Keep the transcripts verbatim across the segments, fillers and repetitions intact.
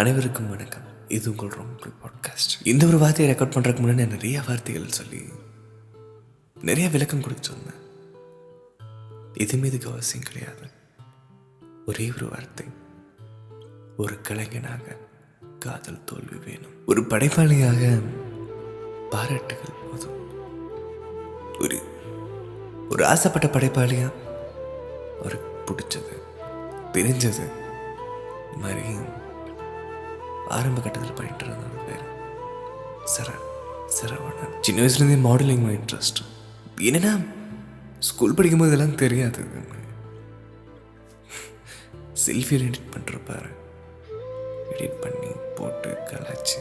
அனைவருக்கும் வணக்கம். இது உங்கள் ராங் ப்ளே பாட்காஸ்ட். இந்த ஒரு வார்த்தையை ரெக்கார்ட் பண்ணுறதுக்கு முன்னாடி நிறைய வார்த்தைகள் சொல்லி நிறைய விளக்கம் கொடுத்து சொன்னேன். எதுவுமே இதுக்கு அவசியம் கிடையாது. ஒரே ஒரு வார்த்தை. ஒரு கலைஞனாக காதல் தோல்வி வேணும். ஒரு படைப்பாளியாக பாராட்டுகள் போதும். ஒரு ஒரு ஆசைப்பட்ட படைப்பாளியா அவருக்கு பிடிச்சது தெரிஞ்சது மறையும் ஆரம்ப கட்டத்தில் பயின்று இருந்தது பேர் சர சரவணன். சின்ன வயசுலேருந்தே மாடலிங் இன்ட்ரெஸ்ட். என்னன்னா ஸ்கூல் படிக்கும்போது எல்லாம் தெரியாது. செல்ஃபி எடிட் பண்ணுறப்பாரு எடிட் பண்ணி போட்டு கலாச்சு.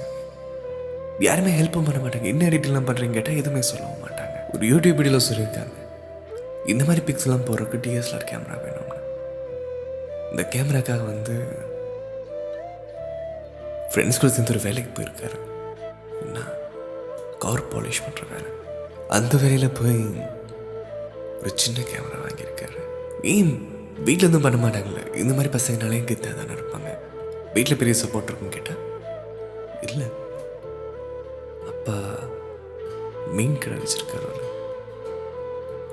யாருமே ஹெல்ப்பும் பண்ண மாட்டாங்க. என்ன எடிட்லாம் பண்ணுறீங்க கேட்டால் எதுவுமே சொல்லவும் மாட்டாங்க. ஒரு யூடியூப் வீடியோவில் சொல்லியிருக்காங்க, இந்த மாதிரி பிக்ஸ்லாம் போடுறதுக்கு டிஎஸ்எல்ஆர் கேமரா வேணும்னு. இந்த கேமராக்காக வந்து ஃப்ரெண்ட்ஸ் கூட சேர்ந்து ஒரு வேலைக்கு போயிருக்காரு. என்ன கார் பாலிஷ் பண்ணுற வேலை. அந்த வேலையில் போய் ஒரு சின்ன கேமரா வாங்கியிருக்காரு. ஏன் வீட்டில் எதுவும் பண்ண மாட்டாங்களே. இந்த மாதிரி பசங்கனாலே கிட்ட தானே இருப்பாங்க. வீட்டில் பெரிய சப்போர்ட் இருக்குன்னு கேட்டால் இல்லை, அப்பா மீன் கடை வச்சிருக்காரு,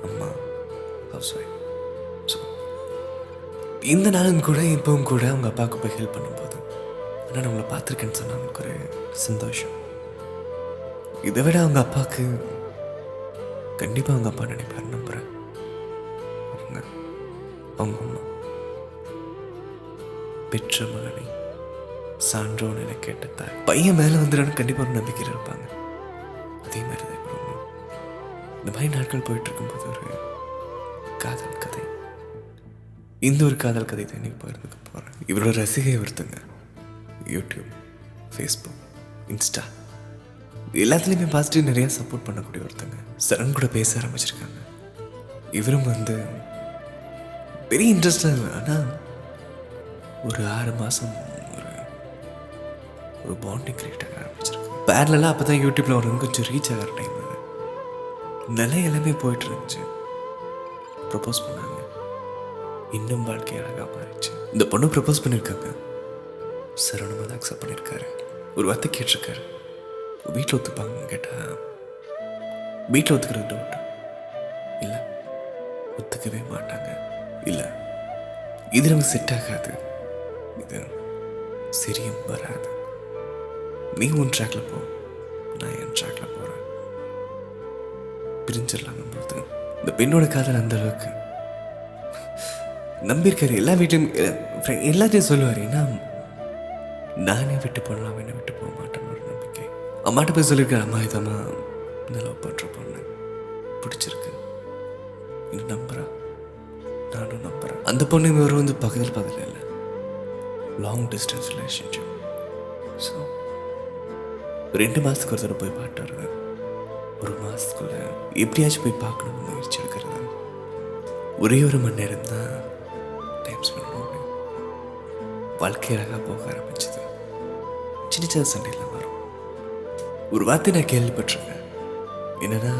அம்மா ஹவுஸ் ஒய்ஃப். ஸோ இந்த நாளும் கூட இப்பவும் கூட அவங்க அப்பாவுக்கு போய் ஹெல்ப் பண்ணும்போது ஆனால் அவங்கள பார்த்துருக்கேன்னு சொன்னால் அவங்களுக்கு ஒரு சந்தோஷம். இதை விட அவங்க அப்பாவுக்கு கண்டிப்பாக அவங்க அப்பா நினைப்பாரு, நம்புகிறேன். அவங்க அவங்க அம்மா பெற்ற மகனை சான்றோன்னு என கேட்டதாய் பையன் மேலே வந்துடுறான்னு கண்டிப்பாக ஒரு நம்பிக்கையில் இருப்பாங்க. அதே மாதிரி தான் இப்போ இந்த மாதிரி நாட்கள் போயிட்டு இருக்கும்போது ஒரு காதல் கதை. இந்த ஒரு காதல் கதை தான் இன்னைக்கு போயிருந்துக்க போகிறேன். இவரோட ரசிகை ஒருத்தங்க யூடியூப், ஃபேஸ்புக், இன்ஸ்டா எல்லாத்துலேயுமே பாசிட்டிவ் நிறையா சப்போர்ட் பண்ணக்கூடிய ஒருத்தங்க சரண் கூட பேச ஆரம்பிச்சிருக்காங்க. இவரும் வந்து பெரிய இன்ட்ரெஸ்டாக ஆனால் ஒரு ஆறு மாதம் ஒரு ஒரு பாண்டிங் கிரியேட் ஆக ஆரம்பிச்சிருக்காங்க. பேரலாம் அப்போ தான் யூடியூப்பில் ஒரு கொஞ்சம் ரீச் ஆகிற டைம் அது நல்லா எல்லாமே போயிட்டு இருந்துச்சு. ப்ரப்போஸ் பண்ணாங்க. இன்னும் வாழ்க்கை அழகாக மாறிச்சு. இந்த பொண்ணு ப்ரப்போஸ் பண்ணியிருக்காங்க. சரவணமாக தான் அக்செப்ட் பண்ணியிருக்காரு. ஒரு வார்த்தை கேட்டிருக்காரு, வீட்டில் ஒத்துப்பாங்கன்னு கேட்டால் வீட்டில் ஒத்துக்கிறது டவுட் இல்லை, ஒத்துக்கவே மாட்டாங்க, இல்லை இது நமக்கு செட் ஆகாது, இது சரியும் வராது, நீ உன் ட்ராக்ல போ, நான் என் ட்ராக்ல போகிறேன், பிரிஞ்சிடலாம் போது இந்த பெண்ணோட காதல் அந்த அளவுக்கு நம்பியிருக்காரு. எல்லா வீட்டையும் எல்லாத்தையும் சொல்லுவார். ஏன்னா நானே விட்டு போடலாம், என்ன விட்டு போக மாட்டேன்னு ஒரு நம்பிக்கை. அம்மாட்ட போய் சொல்லியிருக்கேன், அம்மா இதம்மா இந்த லவ் பண்ணுற பொண்ணு பிடிச்சிருக்கு, இது நம்புகிறேன், நானும் நம்புகிறேன். அந்த பொண்ணு இவர் வந்து பக்கத்தில் பக்கத்தில் இல்லை, லாங் டிஸ்டன்ஸ் ரிலேஷன்ஷிப். ஸோ ரெண்டு மாதத்துக்கு ஒரு தடவை போய் பாட்டுறது, ஒரு மாதத்துக்குள்ள எப்படியாச்சும் போய் பார்க்கணும்னு முயற்சி எடுக்கிறது. ஒரே ஒரு மணி நேரம் தான் டைம் ஸ்பெண்ட் பண்ணுவோம். வாழ்க்கையாக போக ஆரம்பிச்சது. சின்ன சின்ன சண்டையில் வரும். ஒரு வார்த்தை நான் கேள்விப்பட்டிருக்கேன், என்னன்னா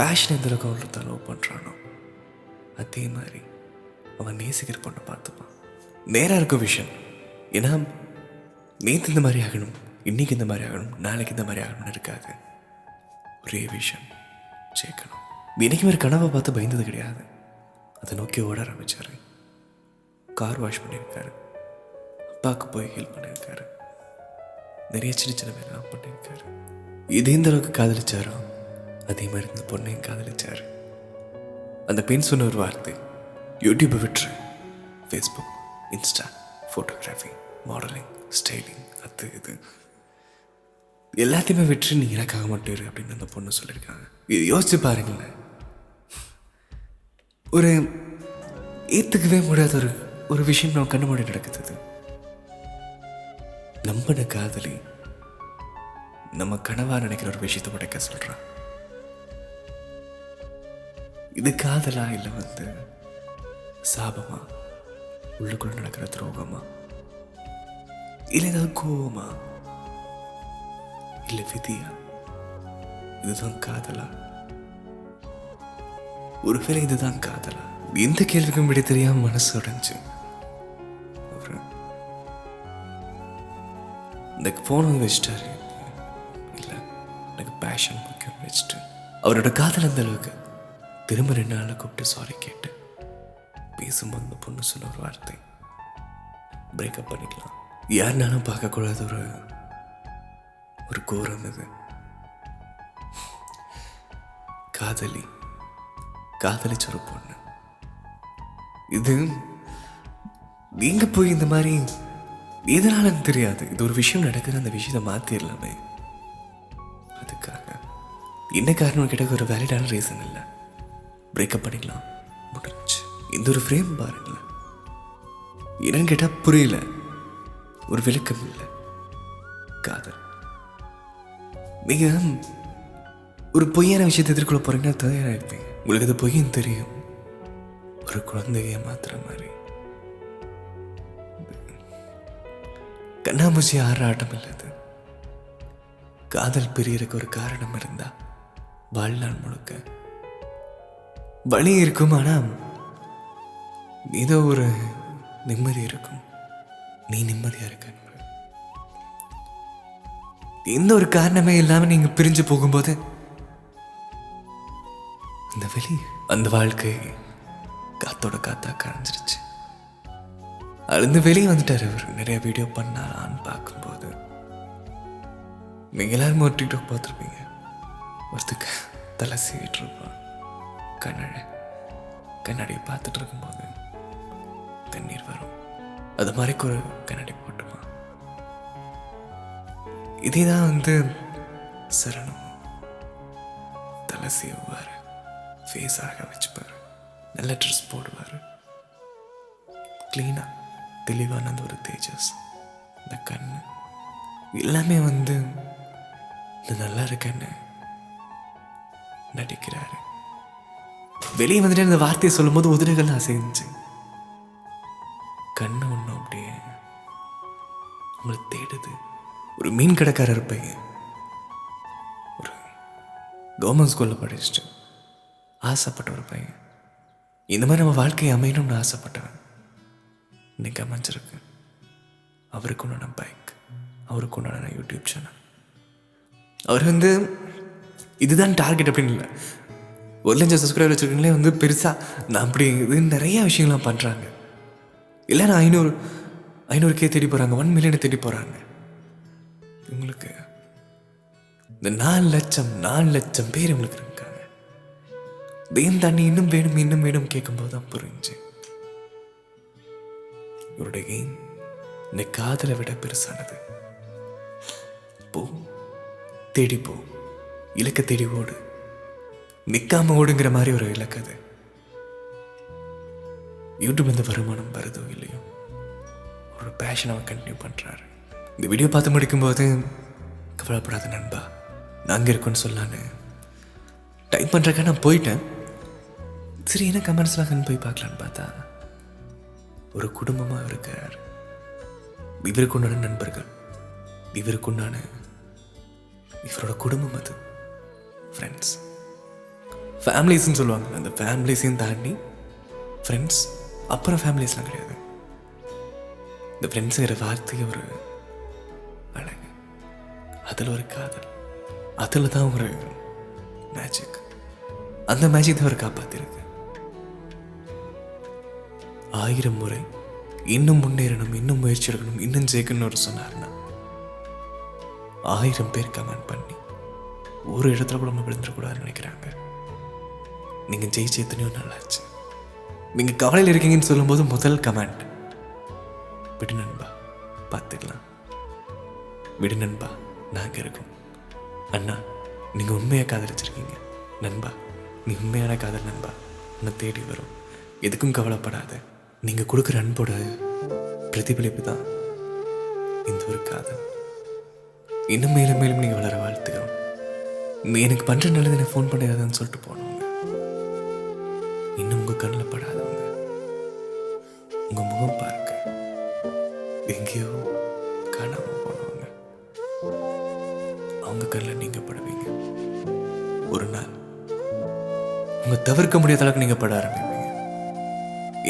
பேஷன் எந்த அளவுக்கு ஒருத்தர் லவ் பண்ணுறானோ அதே மாதிரி அவன் நேசிக்கிற பொண்ணை பார்த்துப்பான். நேராக இருக்கும் விஷயம். ஏன்னா நேற்று இந்த மாதிரி ஆகணும், இன்னைக்கு இந்த மாதிரி ஆகணும், நாளைக்கு இந்த மாதிரி ஆகணும்னு இருக்காது. ஒரே விஷயம் சேர்க்கணும். இன்னைக்கு ஒரு கனவை பார்த்து பயந்தது கிடையாது. அதை நோக்கி ஓட ஆரம்பித்தார். கார் வாஷ் பண்ணியிருக்காரு, அப்பாவுக்கு போய் ஹெல்ப் பண்ணியிருக்காரு, நிறைய சின்ன சின்ன வேலைலாம் பண்ணியிருக்காரு. இதே இந்த அளவுக்கு காதலிச்சாரோ அதே மாதிரி இந்த பொண்ணையும் காதலிச்சார். அந்த பெண் சொன்ன ஒரு வார்த்தை, யூடியூப்பை விட்டுரு, Facebook, Insta, photography, modelling, styling, அது இது எல்லாத்தையுமே விட்டுரு, நீ எனக்காக மட்டும் இரு அப்படின்னு அந்த பொண்ணு சொல்லியிருக்காங்க. இது யோசிச்சு பாருங்களேன். ஒரு ஏற்றுக்கவே முடியாத ஒரு ஒரு விஷயம் நம்ம கண்ணு முன்னாடி நடக்குது. நம்பின காதலி நம்ம கனவா நினைக்கிற ஒரு விஷயத்தை உடைக்க சொல்றான். இது காதலா இல்லை வந்து சாபமா, உள்ளுக்குள்ள நடக்கிற துரோகமா, இல்லை ஏதாவது கோபமா, இல்லை விதியா? இதுதான் காதலா? ஒருவேளை இதுதான் காதலா? எந்த கேள்விக்கும் விடை தெரியாம மனசு உடைஞ்சு இந்த ஃபோன் வந்து வச்சுட்டாரு, இல்லை எனக்கு பேஷன் முக்கியம் வச்சுட்டு அவரோட காதல் அந்த அளவுக்கு திரும்ப ரெண்டு நாளில் கூப்பிட்டு சாரி கேட்டு பேசும்போது அந்த பொண்ணு சொன்ன ஒரு வார்த்தை, பிரேக்கப் பண்ணிக்கலாம். யாருனாலும் பார்க்கக்கூடாது ஒரு ஒரு கோரம் இது. காதலி காதலிச்ச ஒரு பொண்ணு இது. நீங்க போய் இந்த மாதிரி எதனாலன்னு தெரியாது, இது ஒரு விஷயம் நடக்குது, அந்த விஷயத்தை மாத்திரலாமே. அதுக்காக என்ன காரணம் கேட்டால் ஒரு வேலிடான ரீசன் இல்லை. பிரேக்கப் பண்ணிக்கலாம் முடிஞ்சு. இந்த ஒரு ஃப்ரேம் பாருங்களேன். என்னன்னு கேட்டால் புரியல, ஒரு விளக்கம் இல்லை. காதல் நீங்க ஒரு பொய்யான விஷயத்தை எதிர்கொள்ள போறீங்கன்னா தயாராகிருப்பீங்க. உங்களுக்கு அது பொய்யன்னு தெரியும், ஒரு குழந்தைய மாத்துற மாதிரி. கண்ணாமூச்சி ஆற ஆட்டம் இல்லது. காதல் பிரியருக்கு ஒரு காரணம் இருந்தா வாழ்நாள் முழுக்க வலி இருக்கும், ஆனா ஏதோ ஒரு நிம்மதி இருக்கும். நீ நிம்மதியா இருக்க. எந்த ஒரு காரணமே இல்லாம நீங்க பிரிஞ்சு போகும்போது அந்த வலி, அந்த வாழ்க்கை காத்தோட காத்தா கரைஞ்சிருச்சு. அழுந்து வெளியே வந்துட்டாரு அவரு. நிறைய வீடியோ பண்ணாரான்னு பார்க்கும்போது நீங்க எல்லாருமே ஒரு டிக்டாக் பார்த்துருப்பீங்க. ஒருத்துக்கு தலை சீட்டு இருப்பான், கண்ணாடி கண்ணாடியை பார்த்துட்டு இருக்கும்போது தண்ணீர் வரும். அது மாதிரி ஒரு கண்ணாடி போட்டுமா. இதேதான் வந்து சரணம். தலை சீவுவாரு, ஃபேஸ் ஆக வச்சுப்பாரு, நல்ல ட்ரெஸ் போடுவார், கிளீனாக தெளிவான அந்த ஒரு தேஜஸ், இந்த கண் எல்லாமே வந்து இந்த நல்லா இருக்கன்னு நடிக்கிறாரு. வெளியே வந்துட்டு இந்த வார்த்தையை சொல்லும் போது உதடுகள் அசைஞ்சு கண்ணு ஒன்றும் அப்படியே நம்மளை தேடுது. ஒரு மீன் கடைக்காரர் பையன் ஒரு கவர்மெண்ட் ஸ்கூலில் படிச்சுட்டு ஆசைப்பட்ட ஒரு பையன், இந்த மாதிரி நம்ம வாழ்க்கையை அமையணும்னு ஆசைப்பட்டவன் இன்னைக்கு அமைஞ்சிருக்கு. அவருக்கு உண்டான பைக், அவருக்கு உண்டான யூடியூப் சேனல். அவர் வந்து இதுதான் டார்கெட் அப்படின்னு இல்லை, ஒரு லட்சம் சப்ஸ்கிரைபர் வச்சுருக்கீங்களே வந்து பெருசாக நான் அப்படி இது நிறையா விஷயங்கள்லாம் பண்ணுறாங்க. இல்லைன்னா ஐநூறு ஐநூறுக்கே தேடி போகிறாங்க, ஒன் மில்லியனை தேடி போகிறாங்க. இவங்களுக்கு இந்த நாலு லட்சம் நாலு லட்சம் பேர் இவங்களுக்கு இருக்காங்க. இதையும் தாண்டி இன்னும் வேணும் இன்னும் வேணும் கேட்கும்போது தான் புரிஞ்சு இவருடைய எய்ம் இந்த காதலை விட பெருசானது. போ, தேடி போ, இலக்க தேடி ஓடு, நிற்காம ஓடுங்கிற மாதிரி ஒரு இலக்கு அது. யூடியூப் இந்த வருமானம் வருதோ இல்லையோ ஒரு பேஷனை கண்டினியூ பண்ணுறாரு. இந்த வீடியோ பார்த்து முடிக்கும்போது கவலைப்படாத நண்பா, நாங்கள் இருக்கோன்னு சொல்லான்னு டைப் பண்ணுறக்கா நான் போயிட்டேன். சரி, என்ன கமெண்ட்ஸ்லாம் கண் போய் பார்க்கலான்னு பார்த்தா ஒரு குடும்பமாக இருக்கிறார். இவருக்குண்டான நண்பர்கள், இவருக்குண்டான இவரோட குடும்பம், அது ஃப்ரெண்ட்ஸ், ஃபேமிலிஸ்ன்னு சொல்லுவாங்க. அந்த ஃபேமிலிஸையும் தாண்டி ஃப்ரெண்ட்ஸ், அப்புறம் ஃபேமிலிஸ்லாம் கிடையாது. இந்த ஃப்ரெண்ட்ஸுங்கிற வார்த்தையை ஒரு அழகு, அதில் ஒரு காதல், அதில் தான் ஒரு மேஜிக். அந்த மேஜிக் தான் அவர் காப்பாற்றிருக்கு. ஆயிரம் முறை இன்னும் முன்னேறணும், இன்னும் முயற்சி எடுக்கணும், இன்னும் ஜெயிக்கணும்னு ஒரு சொன்னார்னா ஆயிரம் பேர் கமெண்ட் பண்ணி ஒரு இடத்துல கூட நம்ம விழுந்துடக்கூடாதுன்னு நினைக்கிறாங்க. நீங்கள் ஜெயிச்சு எத்தனையோ நல்லாச்சு. நீங்கள் கவலையில் இருக்கீங்கன்னு சொல்லும்போது முதல் கமெண்ட், விடு நண்பா பார்த்துக்கலாம், விடு நண்பா நாங்கள் இருக்கோம், அண்ணா நீங்கள் உண்மையாக காதலிச்சிருக்கீங்க, நண்பா நீ உண்மையான காதல் நண்பா உன்னை தேடி வரும், எதுக்கும் கவலைப்படாத, நீங்கள் கொடுக்குற அன்போட பிரதிபலிப்பு தான் இந்த ஒரு காதல். இன்னும் மேலும் மேலும் நீங்கள் வளர வாழ்த்துக்கிறோம். எனக்கு பண்ணுற நல்லது எனக்கு ஃபோன் பண்ணிடாதான்னு சொல்லிட்டு போனவங்க, இன்னும் உங்கள் கண்ணில் படாதவங்க, உங்கள் முகம் பார்க்க எங்கேயோ காணாமல் போனவங்க, அவங்க கண்ணில் நீங்கள் படுவீங்க. ஒரு நாள் உங்கள் தவிர்க்க முடியாத அளவுக்கு நீங்கள் பட ஆரம்பிங்க.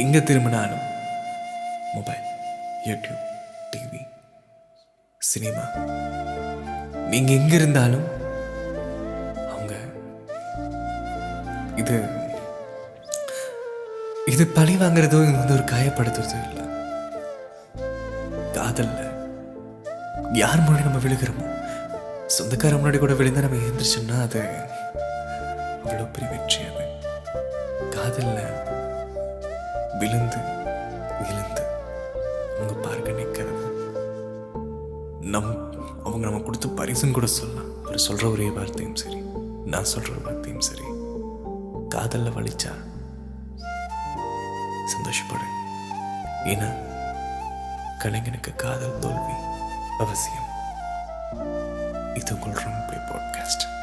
எங்கே திரும்பினாலும் மொபைல், யூடியூப், டிவி, சினிமா. நீங்க எங்க இருந்தாலும் அவங்க இது இது பழி வாங்குறதோ இது வந்து ஒரு காயப்படுத்துறதோ இல்லை. காதல்ல யார் முன்னாடி நம்ம விழுகிறோமோ, சொந்தக்கார முன்னாடி கூட விழுந்தா நம்ம எழுந்திரிச்சோம்னா அது அவ்வளோ பெரிய வெற்றி. அது காதல்ல விழுந்து விழுந்து அவங்க பார்க்க நிற்கிறது. நம் அவங்க நம்ம கொடுத்த பரிசுன்னு கூட சொல்லலாம். அவர் சொல்ற ஒரே வார்த்தையும் சரி, நான் சொல்ற வார்த்தையும் சரி, காதல்ல வலிச்சா சந்தோஷப்படு. ஏன்னா கலைஞனுக்கு காதல் தோல்வி அவசியம். இது உங்கள் Wrong Play Podcast.